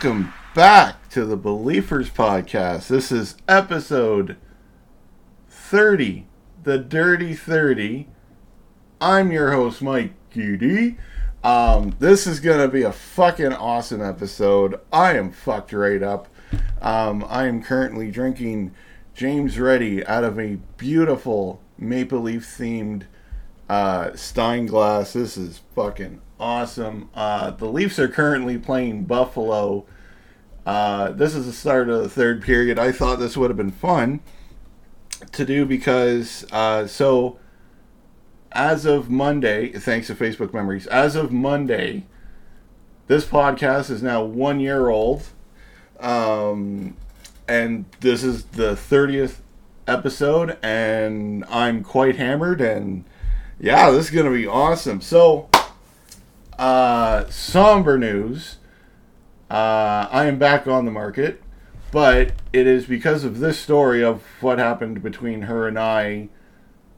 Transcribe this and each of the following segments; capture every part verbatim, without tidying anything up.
Welcome back to the BeLeafers Podcast. This is episode thirty, the Dirty thirty. I'm your host, Mike G D. Um, this is going to be a fucking awesome episode. I am fucked right up. Um, I am currently drinking James Reddy out of a beautiful Maple Leaf-themed uh, Stein glass. This is fucking awesome. Uh, the Leafs are currently playing Buffalo. Uh, this is the start of the third period. I thought this would have been fun to do because, uh, so as of Monday, thanks to Facebook Memories, as of Monday, this podcast is now one year old. Um, and this is the thirtieth episode, and I'm quite hammered, and yeah, this is going to be awesome. So, Uh, somber news. Uh, I am back on the market, but it is because of this story of what happened between her and I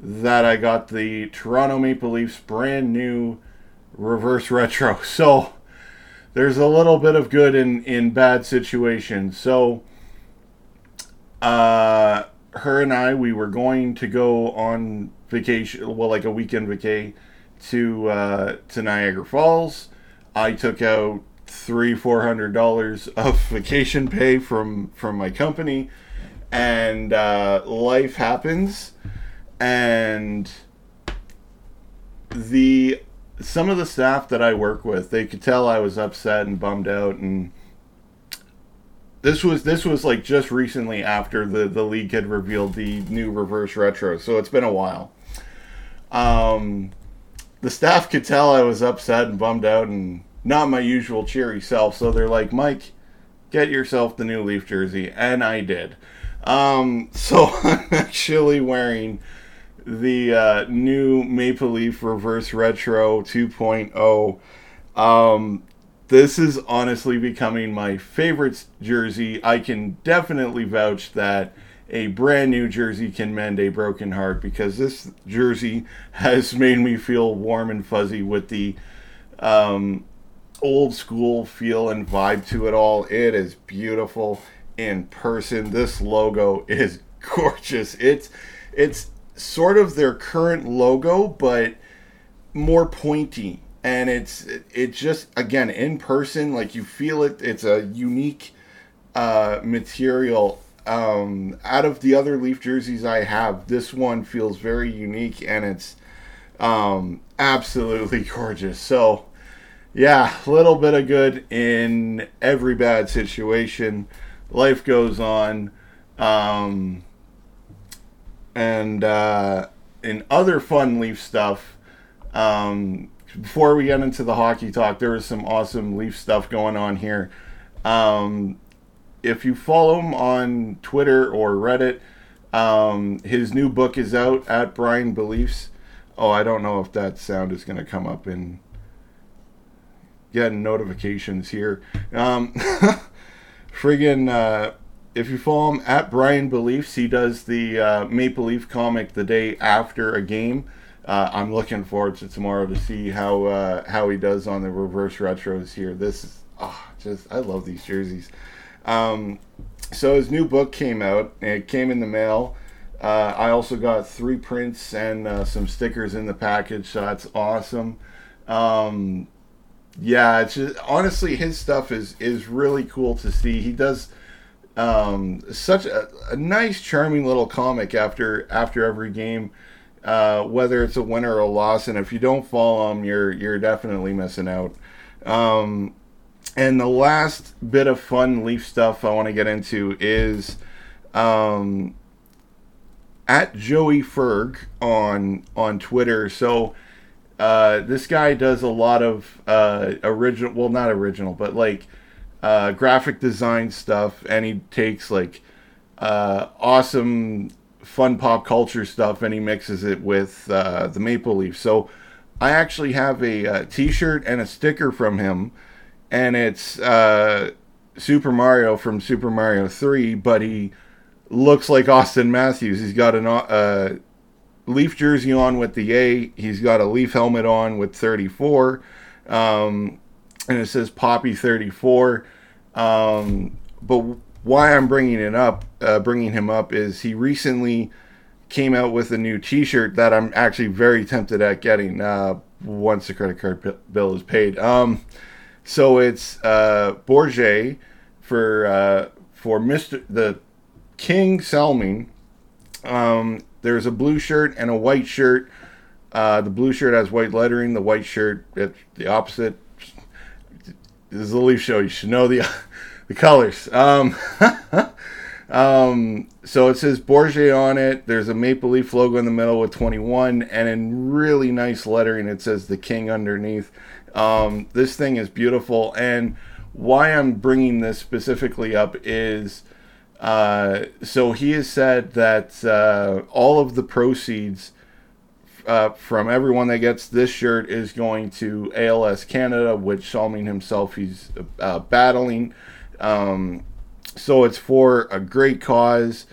that I got the Toronto Maple Leafs brand new reverse retro. So there's a little bit of good in, in bad situations. So, uh, her and I, we were going to go on vacation, well, like a weekend vacay, to uh, to Niagara Falls. I took out three four hundred dollars of vacation pay from from my company, and uh, life happens, and the some of the staff that I work with, they could tell I was upset and bummed out, and this was this was like just recently after the the league had revealed the new reverse retro, so it's been a while. Um. The staff could tell I was upset and bummed out and not my usual cheery self. So they're like, Mike, get yourself the new Leaf jersey. And I did. Um, so I'm actually wearing the uh, new Maple Leaf Reverse Retro two point oh. Um, this is honestly becoming my favorite jersey. I can definitely vouch that a brand new jersey can mend a broken heart, because this jersey has made me feel warm and fuzzy with the um, old school feel and vibe to it all. It is beautiful in person. This logo is gorgeous. It's it's sort of their current logo, but more pointy. And it's it just, again, in person, like you feel it. It's a unique uh, material. Um, out of the other Leaf jerseys I have, this one feels very unique, and it's um, absolutely gorgeous. So, yeah, a little bit of good in every bad situation. Life goes on. Um, and uh, in other fun Leaf stuff, um, before we get into the hockey talk, there was some awesome Leaf stuff going on here. Um... If you follow him on Twitter or Reddit, um, his new book is out at Brian BeLeafs. Oh, I don't know if that sound is going to come up in getting notifications here. Um, friggin', uh, if you follow him at Brian BeLeafs, he does the uh, Maple Leaf comic the day after a game. Uh, I'm looking forward to tomorrow to see how uh, how he does on the reverse retros here. This is oh, just I love these jerseys. Um, so his new book came out, it came in the mail. Uh, I also got three prints and uh, some stickers in the package, so that's awesome. Um, yeah, it's just, honestly, his stuff is, is really cool to see. He does, um, such a, a nice, charming little comic after, after every game, uh, whether it's a win or a loss, and if you don't follow him, you're, you're definitely missing out. Um, And the last bit of fun Leaf stuff I want to get into is um, at Joey Ferg on on Twitter. So uh, this guy does a lot of uh, original, well, not original, but like uh, graphic design stuff. And he takes like uh, awesome, fun pop culture stuff, and he mixes it with uh, the Maple Leafs. So I actually have a, a T-shirt and a sticker from him. And it's uh, Super Mario from Super Mario three, but he looks like Auston Matthews. He's got a uh, Leaf jersey on with the A. He's got a Leaf helmet on with thirty-four. Um, and it says Poppy thirty-four. Uh, Um, but why I'm bringing it up, uh, bringing him up, is he recently came out with a new T-shirt that I'm actually very tempted at getting uh, once the credit card bill is paid. Um, so it's uh, Borje for uh, for Mister the King Salming. Um, there's a blue shirt and a white shirt. Uh, the blue shirt has white lettering. The white shirt, it's the opposite. This is a Leaf show. You should know the the colors. Um, um, so it says Borje on it. There's a Maple Leaf logo in the middle with twenty-one, and in really nice lettering, it says the King underneath. Um, this thing is beautiful, and why I'm bringing this specifically up is uh, so he has said that uh, all of the proceeds Uh, from everyone that gets this shirt is going to A L S Canada, which Salming himself, he's uh, battling. Um, so it's for a great cause.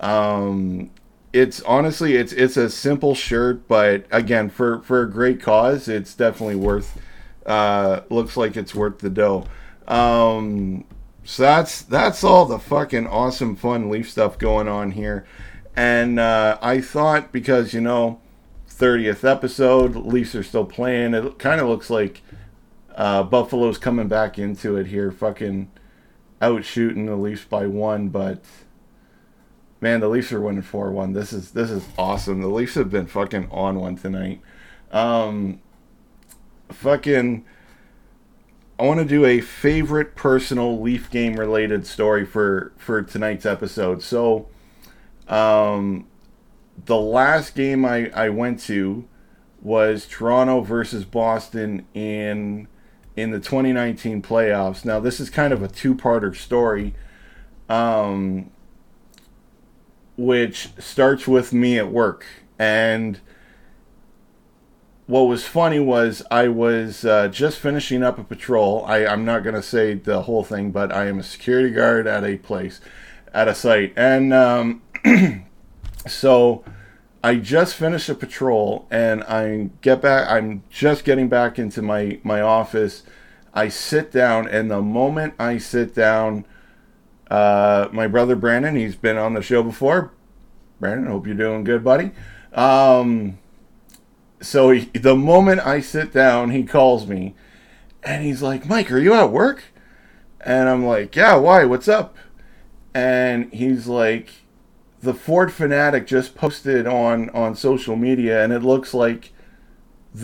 Um, it's honestly, it's it's a simple shirt, but again, for, for a great cause, it's definitely worth, uh, looks like it's worth the dough. Um, so that's, that's all the fucking awesome, fun Leaf stuff going on here. And uh, I thought, because, you know, thirtieth episode, Leafs are still playing. It kind of looks like uh, Buffalo's coming back into it here, fucking out shooting the Leafs by one. But man, the Leafs are winning four one. This is this is awesome. The Leafs have been fucking on one tonight. Um, fucking, I want to do a favorite personal Leaf game related story for for tonight's episode. So, um. The last game I, I went to was Toronto versus Boston in in the twenty nineteen playoffs. Now, this is kind of a two-parter story, um, which starts with me at work. And what was funny was I was uh, just finishing up a patrol. I, I'm not going to say the whole thing, but I am a security guard at a place, at a site. And... Um, So, I just finished a patrol, and I get back. I'm just getting back into my, my office. I sit down, and the moment I sit down, uh, my brother Brandon, he's been on the show before. Brandon, hope you're doing good, buddy. Um, so he, the moment I sit down, he calls me, and he's like, "Mike, are you at work?" And I'm like, "Yeah, why? What's up?" And he's like, "The Ford Fanatic just posted on, on social media, and it looks like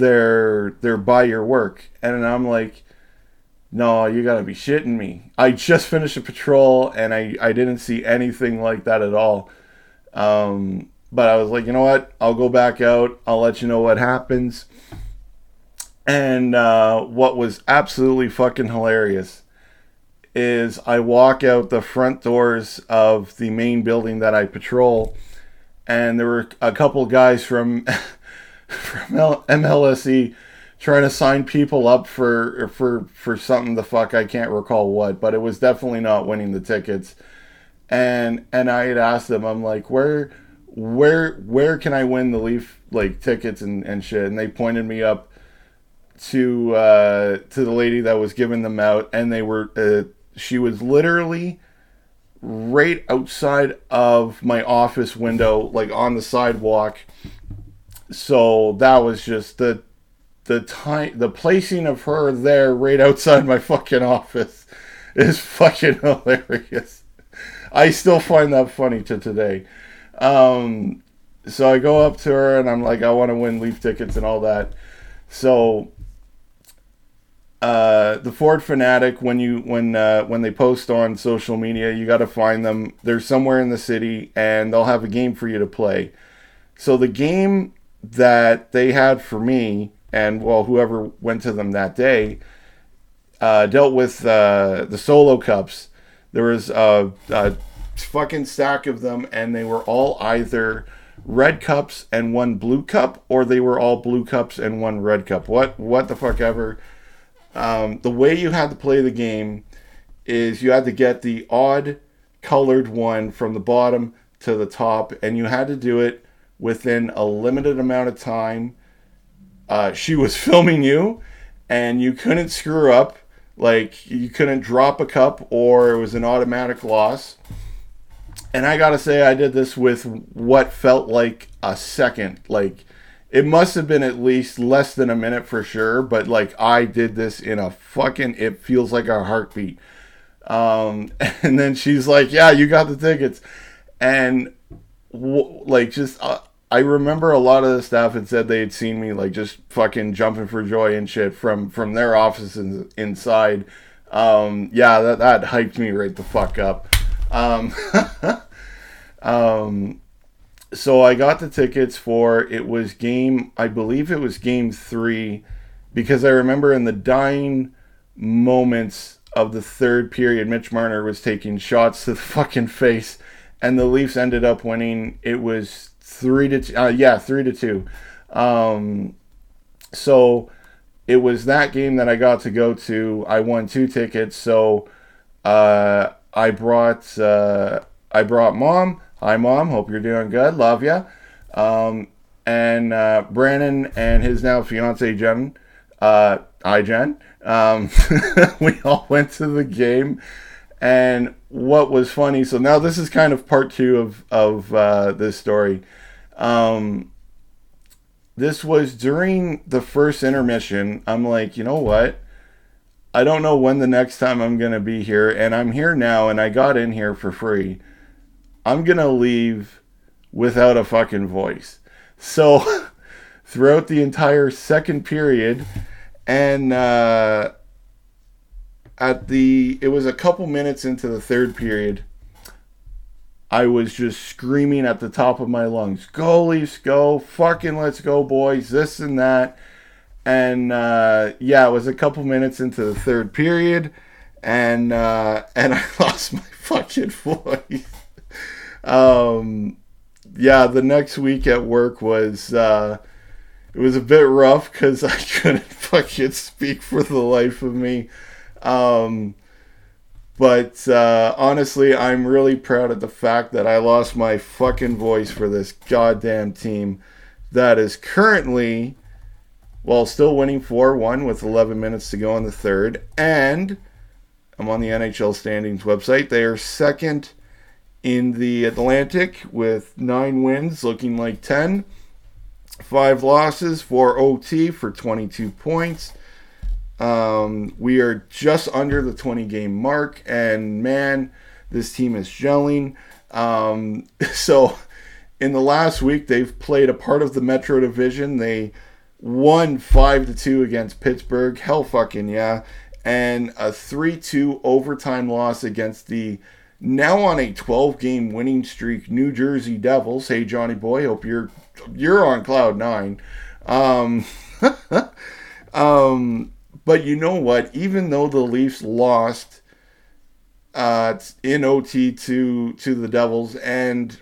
they're they're by your work." And I'm like, "No, you gotta be shitting me. I just finished a patrol, and I, I didn't see anything like that at all." Um, but I was like, you know what? I'll go back out. I'll let you know what happens. And uh, what was absolutely fucking hilarious is I walk out the front doors of the main building that I patrol, and there were a couple guys from from M L S E trying to sign people up for for for something the fuck I can't recall what, but it was definitely not winning the tickets. And and I had asked them, I'm like, where where where can I win the Leaf like tickets and, and shit? And they pointed me up to uh, to the lady that was giving them out, and they were. Uh, She was literally right outside of my office window, like on the sidewalk. So that was just the the time, the placing of her there right outside my fucking office is fucking hilarious. I still find that funny to today. Um, so I go up to her and I'm like, I want to win Leaf tickets and all that. So. Uh, the Ford Fanatic, when you when uh, when they post on social media, you got to find them. They're somewhere in the city, and they'll have a game for you to play. So the game that they had for me, and well, whoever went to them that day, uh, dealt with uh, the solo cups. There was a, a fucking stack of them, and they were all either red cups and one blue cup, or they were all blue cups and one red cup. What what the fuck ever. Um, the way you had to play the game is you had to get the odd colored one from the bottom to the top, and you had to do it within a limited amount of time. Uh, she was filming you, and you couldn't screw up. Like, you couldn't drop a cup or it was an automatic loss. And I gotta say, I did this with what felt like a second. Like, it must have been at least less than a minute for sure. But, like, I did this in a fucking, it feels like a heartbeat. Um, and then she's like, yeah, you got the tickets. And, w- like, just... Uh, I remember a lot of the staff had said they had seen me, like, just fucking jumping for joy and shit from, from their offices inside. Um, yeah, that, that hyped me right the fuck up. Um, um, so I got the tickets for, it was game, I believe it was game three, because I remember in the dying moments of the third period, Mitch Marner was taking shots to the fucking face, and the Leafs ended up winning. It was... Three to two, uh, yeah, three to two. Um, so it was that game that I got to go to. I won two tickets, so uh, I brought uh, I brought mom. Hi, mom. Hope you're doing good. Love ya. Um, and uh, Brandon and his now fiance Jen. Uh, hi, Jen. Um, we all went to the game. And what was funny, so now this is kind of part two of, of uh, this story. Um, this was during the first intermission. I'm like, you know what? I don't know when the next time I'm going to be here. And I'm here now, and I got in here for free. I'm going to leave without a fucking voice. So throughout the entire second period, and... Uh, At the, it was a couple minutes into the third period, I was just screaming at the top of my lungs, go Leafs, go, fucking let's go boys, this and that. And uh, yeah, it was a couple minutes into the third period, and uh, and I lost my fucking voice. um, yeah, the next week at work was, uh, it was a bit rough because I couldn't fucking speak for the life of me. Um, but, uh, honestly, I'm really proud of the fact that I lost my fucking voice for this goddamn team that is currently, well, still winning four one with eleven minutes to go in the third. And I'm on the N H L standings website. They are second in the Atlantic with nine wins, looking like ten, five losses, four O T for twenty-two points. Um, we are just under the twenty game mark, and man, this team is gelling. Um, so in the last week, they've played a part of the Metro Division. They won five to two against Pittsburgh. Hell fucking yeah. And a three two overtime loss against the now on a twelve game winning streak New Jersey Devils. Hey, Johnny boy, hope you're, you're on cloud nine. Um, um, But you know what? Even though the Leafs lost uh, in O T to to the Devils, and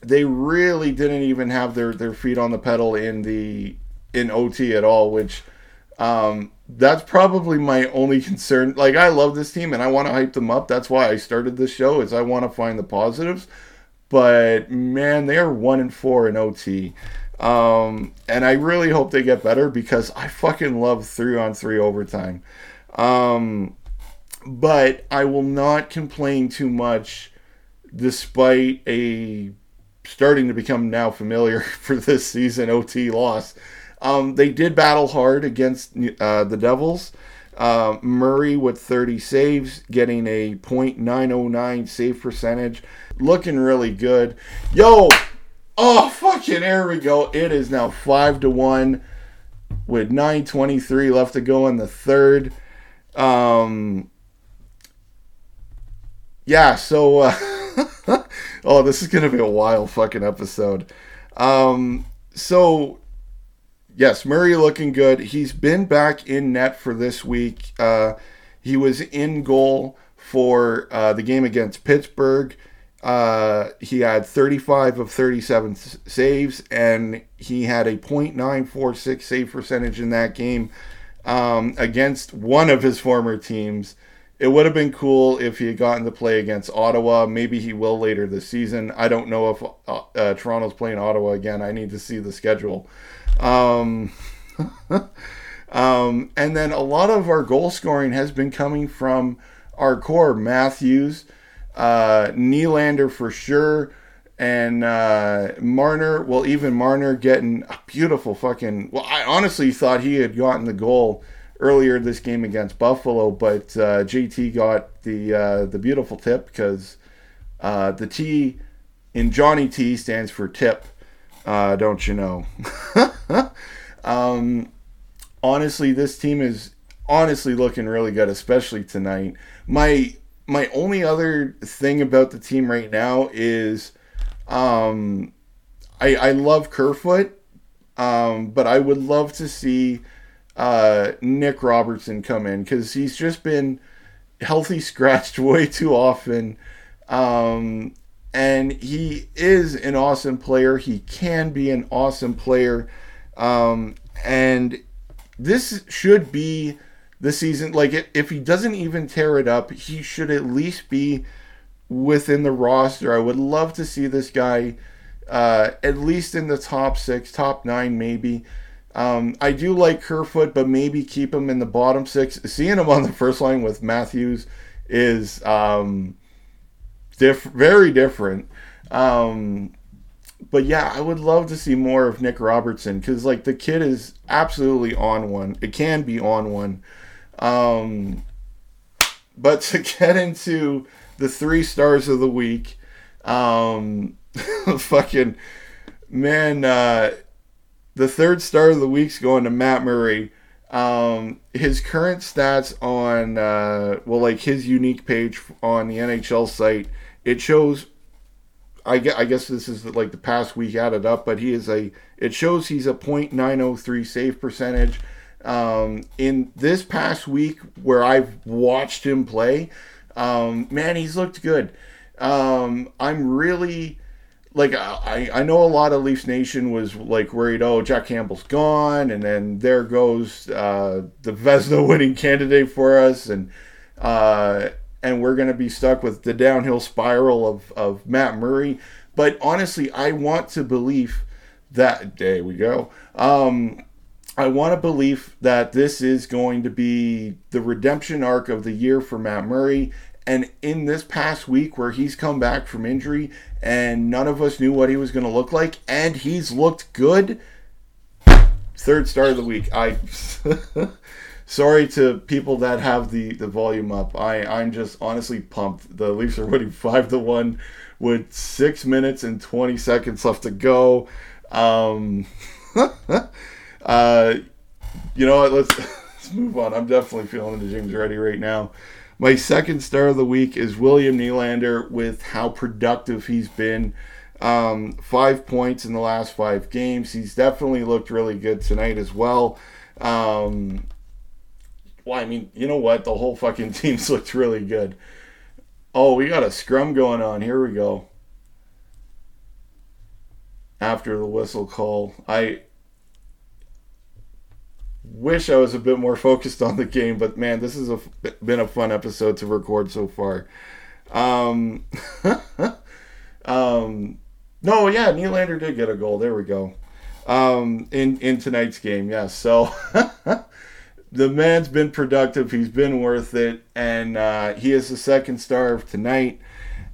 they really didn't even have their, their feet on the pedal in the in O T at all, which um, that's probably my only concern. Like, I love this team, and I want to hype them up. That's why I started this show, is I want to find the positives. But, man, they are one and four in O T. Um, and I really hope they get better because I fucking love three on three overtime. Um, but I will not complain too much despite a starting to become now familiar for this season O T loss. Um, they did battle hard against, uh, the Devils. Uh, Murray with thirty saves, getting a point nine oh nine save percentage, looking really good. Yo! Oh, fucking, here we go. It is now five to one with nine twenty-three left to go in the third. Um, yeah, so... Uh, oh, this is going to be a wild fucking episode. Um, so, yes, Murray looking good. He's been back in net for this week. Uh, he was in goal for uh, the game against Pittsburgh. Uh, he had thirty-five of thirty-seven s- saves, and he had a point nine four six save percentage in that game um, against one of his former teams. It would have been cool if he had gotten to play against Ottawa. Maybe he will later this season. I don't know if uh, uh, Toronto's playing Ottawa again. I need to see the schedule. Um, Um, and then a lot of our goal scoring has been coming from our core. Matthews, uh, Nylander for sure, and uh, Marner. Well, even Marner getting a beautiful fucking... Well, I honestly thought he had gotten the goal earlier this game against Buffalo, but uh, J T got the uh, the beautiful tip, because uh, the T in Johnny T stands for tip, uh, don't you know? um, honestly, this team is honestly looking really good, especially tonight. My my only other thing about the team right now is um, I, I love Kerfoot, um, but I would love to see... Uh, Nick Robertson come in, because he's just been healthy scratched way too often, um, and he is an awesome player. He can be an awesome player, um, and this should be the season. Like, it, if he doesn't even tear it up, he should at least be within the roster. I would love to see this guy uh, at least in the top six, top nine maybe. Um, I do like Kerfoot, but maybe keep him in the bottom six. Seeing him on the first line with Matthews is um, diff- very different. Um, but yeah, I would love to see more of Nick Robertson, because like the kid is absolutely on one. It can be on one. Um, but to get into the three stars of the week, um, fucking man. Uh, The third star of the week's going to Matt Murray. Um, his current stats on, uh, well, like his unique page on the N H L site, it shows, I guess, I guess this is like the past week added up, but he is a, it shows he's a point nine oh three save percentage. Um, in this past week where I've watched him play, um, man, he's looked good. Um, I'm really... Like, I, I know a lot of Leafs Nation was, like, worried, oh, Jack Campbell's gone, and then there goes uh, the Vezina winning candidate for us, and uh, and we're going to be stuck with the downhill spiral of, of Matt Murray. But, honestly, I want to believe that... There we go. Um, I want to believe that this is going to be the redemption arc of the year for Matt Murray. And in this past week where he's come back from injury and none of us knew what he was going to look like, and he's looked good, third star of the week. I sorry to people that have the, the volume up. I, I'm just honestly pumped. The Leafs are winning five to one with six minutes and twenty seconds left to go. Um, uh, you know what? Let's, let's move on. I'm definitely feeling the James Reddy right now. My second star of the week is William Nylander, with how productive he's been. Um, five points in the last five games. He's definitely looked really good tonight as well. Um, well, I mean, you know what? The whole fucking team's looked really good. Oh, we got a scrum going on. Here we go. After the whistle call. I... wish I was a bit more focused on the game, but man, this has a, been a fun episode to record so far. Um, um, no, yeah, Nylander did get a goal. There we go. Um, in, in tonight's game, yes. Yeah, so the man's been productive. He's been worth it, and uh, he is the second star of tonight.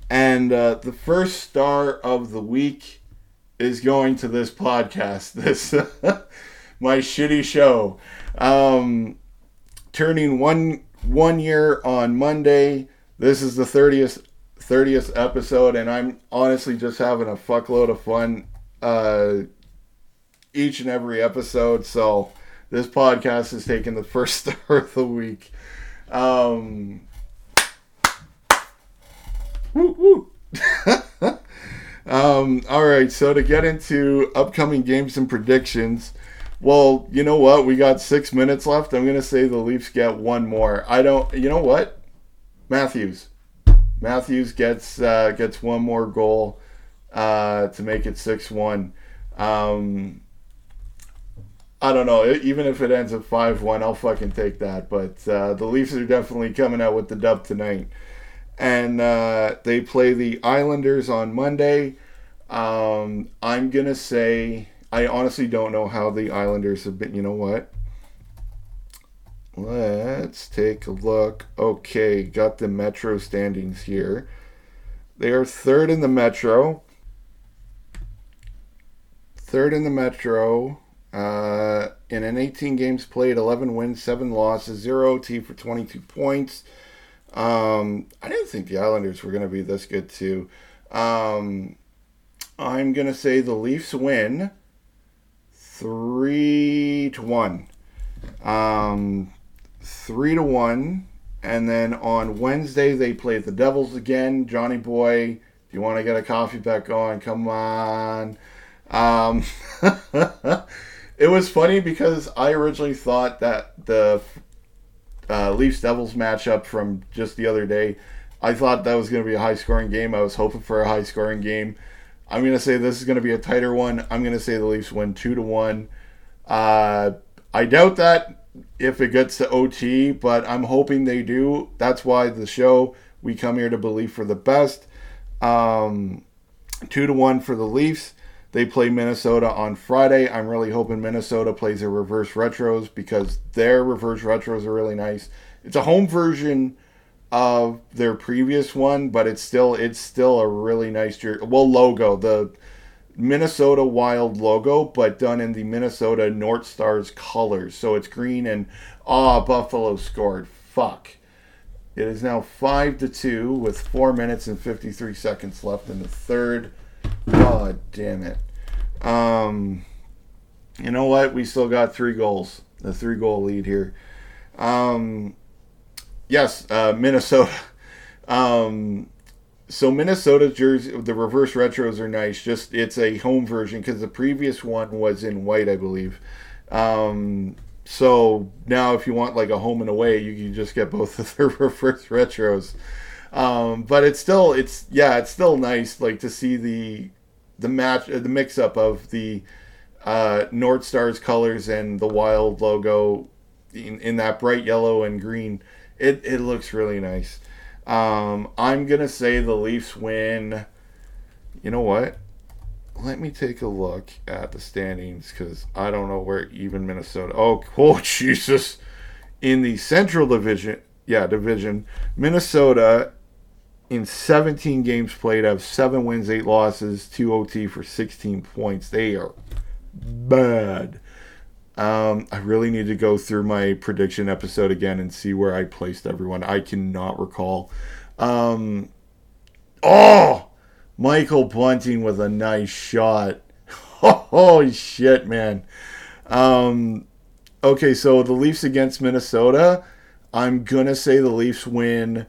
And uh, the first star of the week is going to this podcast. This... my shitty show. Um, turning one one year on Monday. This is the thirtieth, thirtieth episode, and I'm honestly just having a fuckload of fun uh, each and every episode. So this podcast is taking the first star of the week. Um, woo, woo. um, all right, so to get into upcoming games and predictions... Well, you know what? We got six minutes left. I'm going to say the Leafs get one more. I don't... You know what? Matthews. Matthews gets uh, gets one more goal uh, to make it six one. Um, I don't know. Even if it ends at five one, I'll fucking take that. But uh, the Leafs are definitely coming out with the dub tonight. And uh, they play the Islanders on Monday. Um, I'm going to say... I honestly don't know how the Islanders have been. You know what? Let's take a look. Okay, got the Metro standings here. They are third in the Metro. Third in the Metro. Uh, and in eighteen games played, eleven wins, seven losses, zero O T for twenty-two points. Um, I didn't think the Islanders were going to be this good, too. Um, I'm going to say the Leafs win three to one. Um, three to one. And then on Wednesday, they play the Devils again. Johnny boy, if you want to get a coffee bet going, come on. Um, it was funny because I originally thought that the uh, Leafs-Devils matchup from just the other day, I thought that was going to be a high-scoring game. I was hoping for a high-scoring game. I'm going to say this is going to be a tighter one. I'm going to say the Leafs win two to one. Uh, I doubt that. If it gets to O T, but I'm hoping they do. That's why the show, we come here to believe for the best. Um, two to one for the Leafs. They play Minnesota on Friday. I'm really hoping Minnesota plays their reverse retros because their reverse retros are really nice. It's a home version of their previous one, but it's still it's still a really nice jer- well logo, the Minnesota Wild logo, but done in the Minnesota North Stars colors. So it's green and, ah, oh, Buffalo scored. Fuck. It is now five to two with four minutes and fifty-three seconds left in the third. God damn it. Um, you know what? We still got three goals. The three-goal lead here. Um, yes, uh, Minnesota. Um... So Minnesota's jersey, the reverse retros are nice. Just it's a home version because the previous one was in white, I believe. Um, so now if you want like a home and away, you can just get both of the reverse retros. Um, but it's still, it's yeah, it's still nice like to see the the match, the mix up of the uh, North Stars colors and the Wild logo in, in that bright yellow and green. It it looks really nice. Um, I'm going to say the Leafs win. You know what? Let me take a look at the standings because I don't know where even Minnesota. Oh, oh, Jesus. In the Central Division, yeah, Division, Minnesota in seventeen games played have seven wins, eight losses, two O T for sixteen points. They are bad. Um, I really need to go through my prediction episode again and see where I placed everyone. I cannot recall. Um, oh! Michael Bunting with a nice shot. Holy shit, man. Um, okay, so the Leafs against Minnesota. I'm going to say the Leafs win.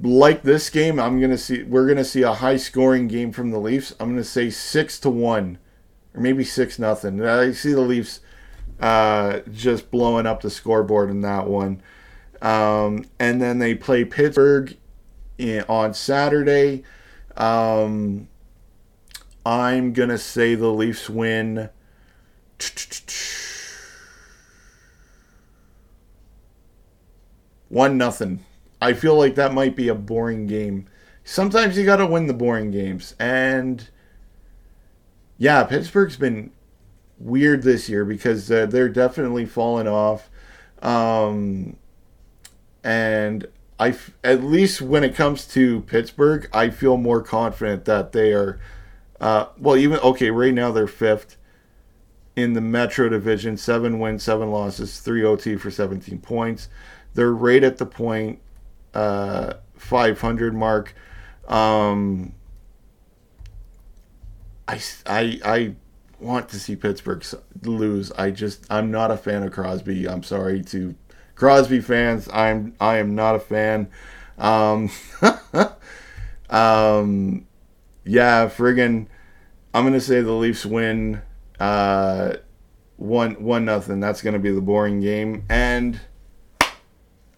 Like this game, I'm going to see we're going to see a high-scoring game from the Leafs. I'm going to say six to one or maybe six nothing. I see the Leafs Uh, just blowing up the scoreboard in that one. Um, and then they play Pittsburgh in, on Saturday. Um, I'm going to say the Leafs win. one nothing. I feel like that might be a boring game. Sometimes you got to win the boring games. And yeah, Pittsburgh's been weird this year because uh, they're definitely falling off, um, and I f- at least when it comes to Pittsburgh, I feel more confident that they are. Uh, well, even okay, right now they're fifth in the Metro Division, seven wins, seven losses, three O T for seventeen points. They're right at the point uh, five hundred mark. Um, I I I. want to see Pittsburgh lose. I just, I'm not a fan of Crosby. I'm sorry to Crosby fans. I'm, I am not a fan. Um, um, yeah, friggin', I'm going to say the Leafs win, uh, one, one, nothing. That's going to be the boring game. And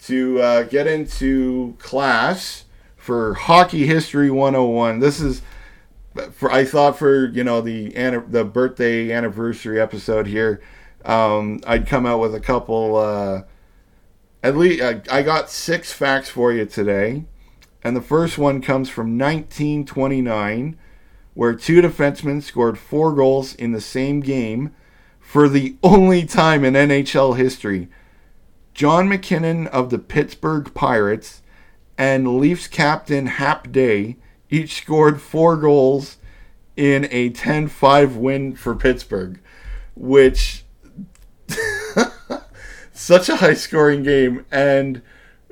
to, uh, get into class for Hockey History one oh one, this is, For, I thought for, you know, the the birthday anniversary episode here, um, I'd come out with a couple, uh, at least, I, I got six facts for you today. And the first one comes from nineteen twenty-nine, where two defensemen scored four goals in the same game for the only time in N H L history. John McKinnon of the Pittsburgh Pirates and Leafs captain Hap Day each scored four goals in a ten five win for Pittsburgh, which such a high-scoring game, and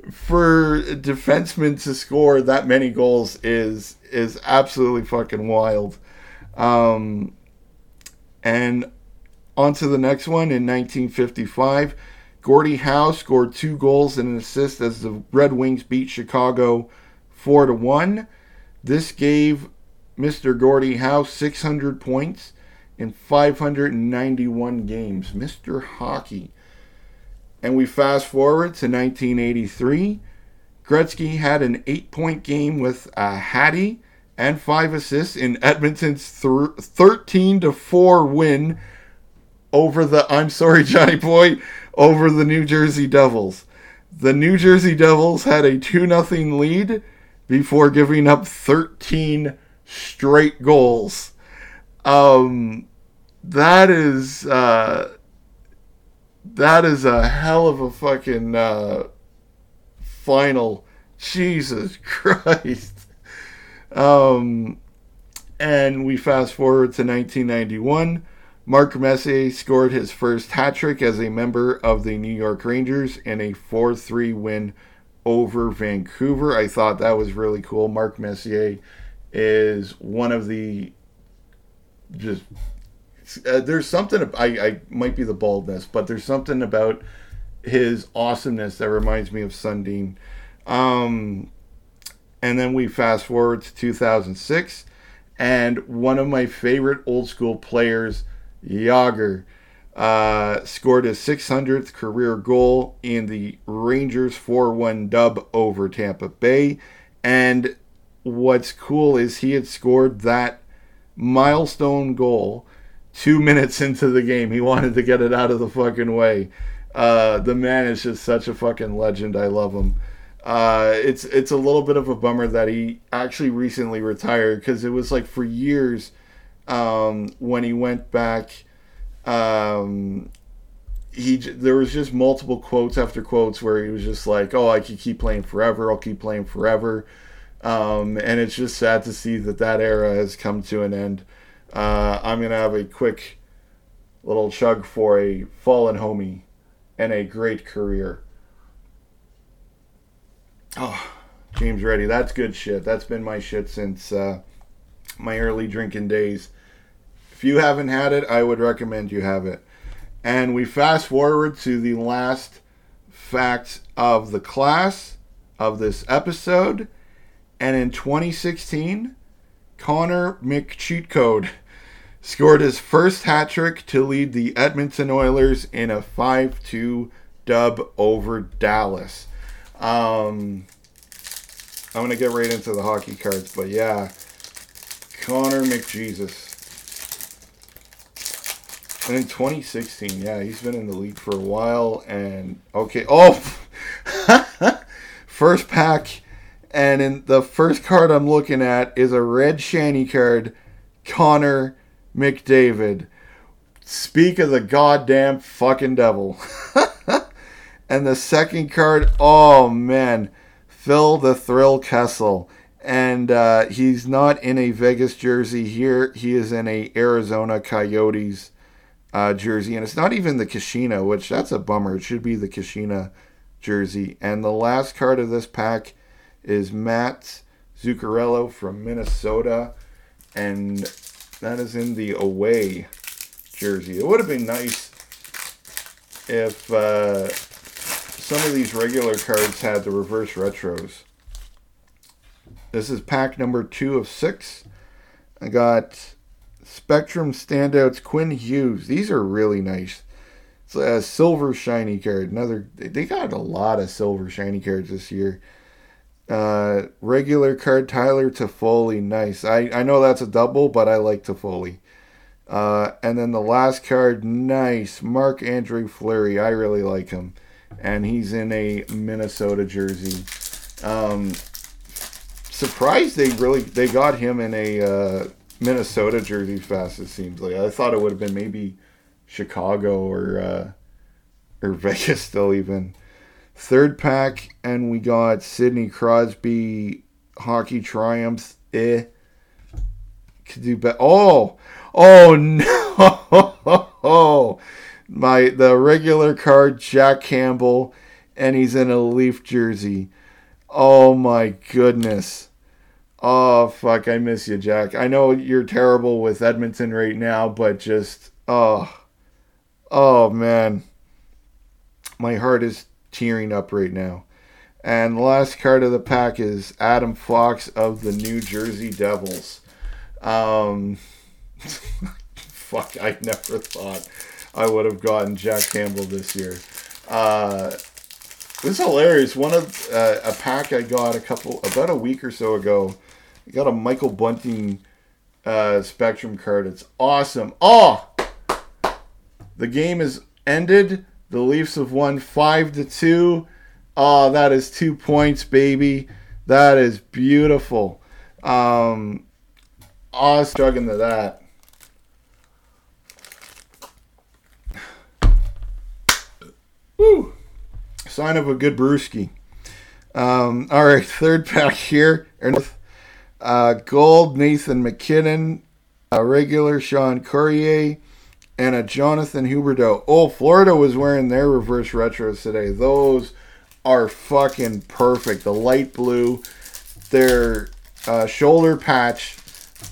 for defensemen to score that many goals is is absolutely fucking wild. Um, and on to the next one. In nineteen fifty-five, Gordie Howe scored two goals and an assist as the Red Wings beat Chicago four to one. This gave Mister Gordie Howe six hundred points in five hundred ninety-one games. Mister Hockey. And we fast forward to nineteen eighty-three. Gretzky had an eight-point game with a Hattie and five assists in Edmonton's thirteen to four win over the, I'm sorry, Johnny Boy, over the New Jersey Devils. The New Jersey Devils had a two nothing lead before giving up thirteen straight goals. Um, that is... Uh, That is a hell of a fucking uh, final. Jesus Christ. Um, and we fast forward to nineteen ninety-one. Mark Messier scored his first hat-trick as a member of the New York Rangers in a four three win over Vancouver. I thought that was really cool. Mark Messier is one of the just... Uh, there's something, I, I might be the baldness, but there's something about his awesomeness that reminds me of Sundin. Um, and then we fast forward to two thousand six, and one of my favorite old school players, Yager, uh, scored his six hundredth career goal in the Rangers four one dub over Tampa Bay. And what's cool is he had scored that milestone goal two minutes into the game. He wanted to get it out of the fucking way. Uh, the man is just such a fucking legend. I love him. Uh, it's it's a little bit of a bummer that he actually recently retired, because it was like for years um, when he went back, um, he there was just multiple quotes after quotes where he was just like, oh, I could keep playing forever. I'll keep playing forever. Um, and it's just sad to see that that era has come to an end. Uh, I'm going to have a quick little chug for a fallen homie and a great career. Oh, James Reddy. That's good shit. That's been my shit since uh, my early drinking days. If you haven't had it, I would recommend you have it. And we fast forward to the last fact of the class of this episode. And in twenty sixteen, Connor McCheatcode scored his first hat-trick to lead the Edmonton Oilers in a five two dub over Dallas. Um, I'm going to get right into the hockey cards, but yeah. Connor McJesus. And in twenty sixteen, yeah, he's been in the league for a while. And, okay, oh! First pack. And in the first card I'm looking at is a red shiny card, Connor McDavid. Speak of the goddamn fucking devil. And the second card, oh man, Phil the Thrill Kessel. And uh, he's not in a Vegas jersey here. He is in a Arizona Coyotes uh, jersey. And it's not even the Kashina, which that's a bummer. It should be the Kashina jersey. And the last card of this pack is Matt Zuccarello from Minnesota, and that is in the away jersey. It would have been nice if uh, some of these regular cards had the reverse retros. This is pack number two of six. I got Spectrum Standouts Quinn Hughes. These are really nice. It's a silver shiny card. Another, they got a lot of silver shiny cards this year. Uh, regular card Tyler Toffoli, nice. I, I know that's a double, but I like Toffoli. Uh, and then the last card, nice. Marc-Andre Fleury, I really like him. And he's in a Minnesota jersey. Um, surprised they really, they got him in a uh, Minnesota jersey fast, it seems like. I thought it would have been maybe Chicago or, uh, or Vegas still even. Third pack, and we got Sidney Crosby, Hockey Triumphs. Eh. Could do better. Oh! Oh, no! My the regular card, Jack Campbell, and he's in a Leaf jersey. Oh, my goodness. Oh, fuck, I miss you, Jack. I know you're terrible with Edmonton right now, but just, oh. Oh, man. My heart is tearing up right now. And the last card of the pack is Adam Fox of the New Jersey Devils. Um, fuck, I never thought I would have gotten Jack Campbell this year. Uh, this is hilarious. One of uh, a pack I got a couple, about a week or so ago, I got a Michael Bunting uh, Spectrum card. It's awesome. Oh! The game is ended. The Leafs have won five to two. Oh, that is two points, baby. That is beautiful. Um, I was stuck into that. Woo! Sign of a good brewski. Um, all right, third pack here. Uh, gold, Nathan McKinnon. A regular, Sean Courier. And a Jonathan Huberdeau. Oh, Florida was wearing their reverse retros today. Those are fucking perfect. The light blue, their uh, shoulder patch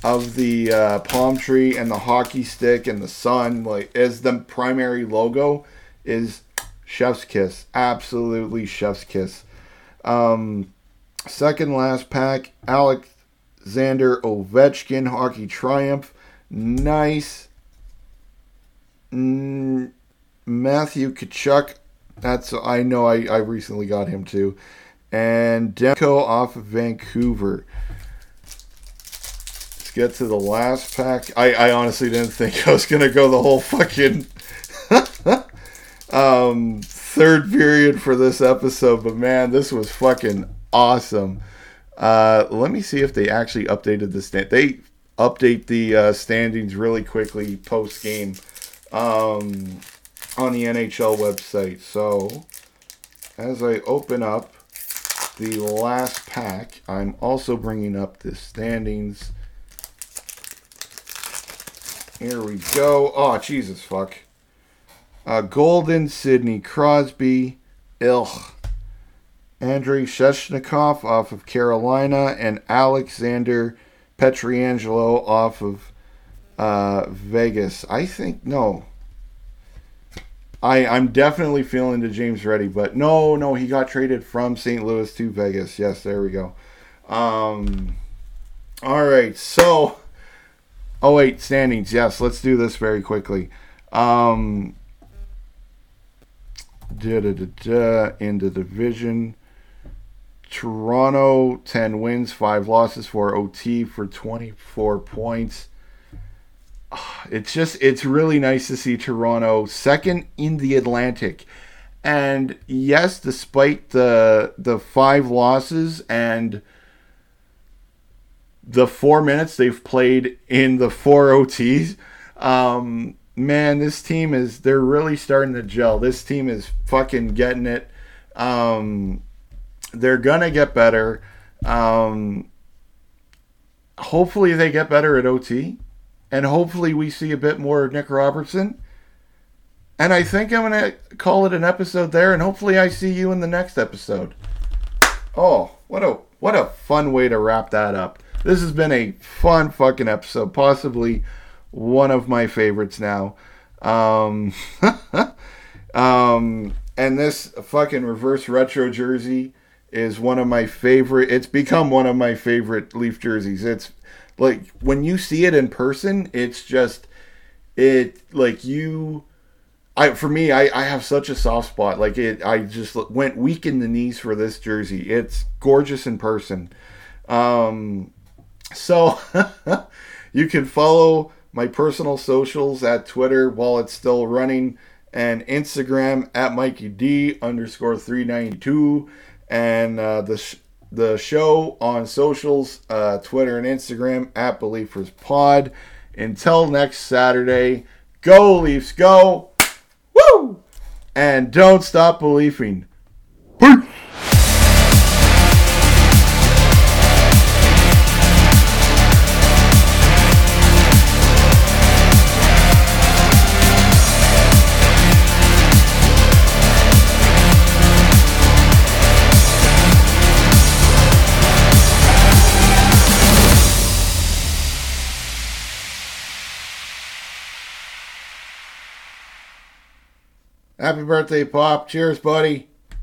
of the uh, palm tree and the hockey stick and the sun, like, as the primary logo, is chef's kiss. Absolutely chef's kiss. Um, second last pack, Alexander Ovechkin, Hockey Triumph. Nice. Mm, Matthew Tkachuk, that's I know I, I recently got him too, and Demko off of Vancouver. Let's get to the last pack. I, I honestly didn't think I was gonna go the whole fucking um, third period for this episode, but man, this was fucking awesome. Uh, let me see if they actually updated the stand. They update the uh, standings really quickly post game. Um, on the N H L website. So, as I open up the last pack, I'm also bringing up the standings. Here we go. Oh, Jesus, fuck. Uh, Golden, Sidney Crosby, Ilch, Andrei Sheshnikov off of Carolina, and Alexander Petriangelo off of Uh, Vegas. I think, no. I, I'm definitely feeling to James Reddy, but no, no, he got traded from Saint Louis to Vegas. Yes, there we go. Um, all right, so, oh wait, standings. Yes, let's do this very quickly. Um, da, da, da, da, in the division, Toronto, ten wins, five losses, four O T for twenty-four points. It's just, it's really nice to see Toronto second in the Atlantic. And yes, despite the the five losses and the four minutes they've played in the four O Ts, um, man, this team is, they're really starting to gel. This team is fucking getting it. Um, they're going to get better. Um, hopefully they get better at O T. And hopefully we see a bit more of Nick Robertson. And I think I'm going to call it an episode there. And hopefully I see you in the next episode. Oh, what a what a fun way to wrap that up. This has been a fun fucking episode. Possibly one of my favorites now. Um, um, and this fucking reverse retro jersey is one of my favorite. It's become one of my favorite Leaf jerseys. It's like, when you see it in person, it's just, it, like, you, I, for me, I, I have such a soft spot. Like, it, I just went weak in the knees for this jersey. It's gorgeous in person. Um, so, you can follow my personal socials at Twitter while it's still running, and Instagram at MikeyD underscore three ninety-two, and uh, the sh- The show on socials, uh, Twitter and Instagram, at BeLeafers Pod. Until next Saturday, go Leafs, go! Woo! And don't stop believing. Happy birthday, Pop. Cheers, buddy.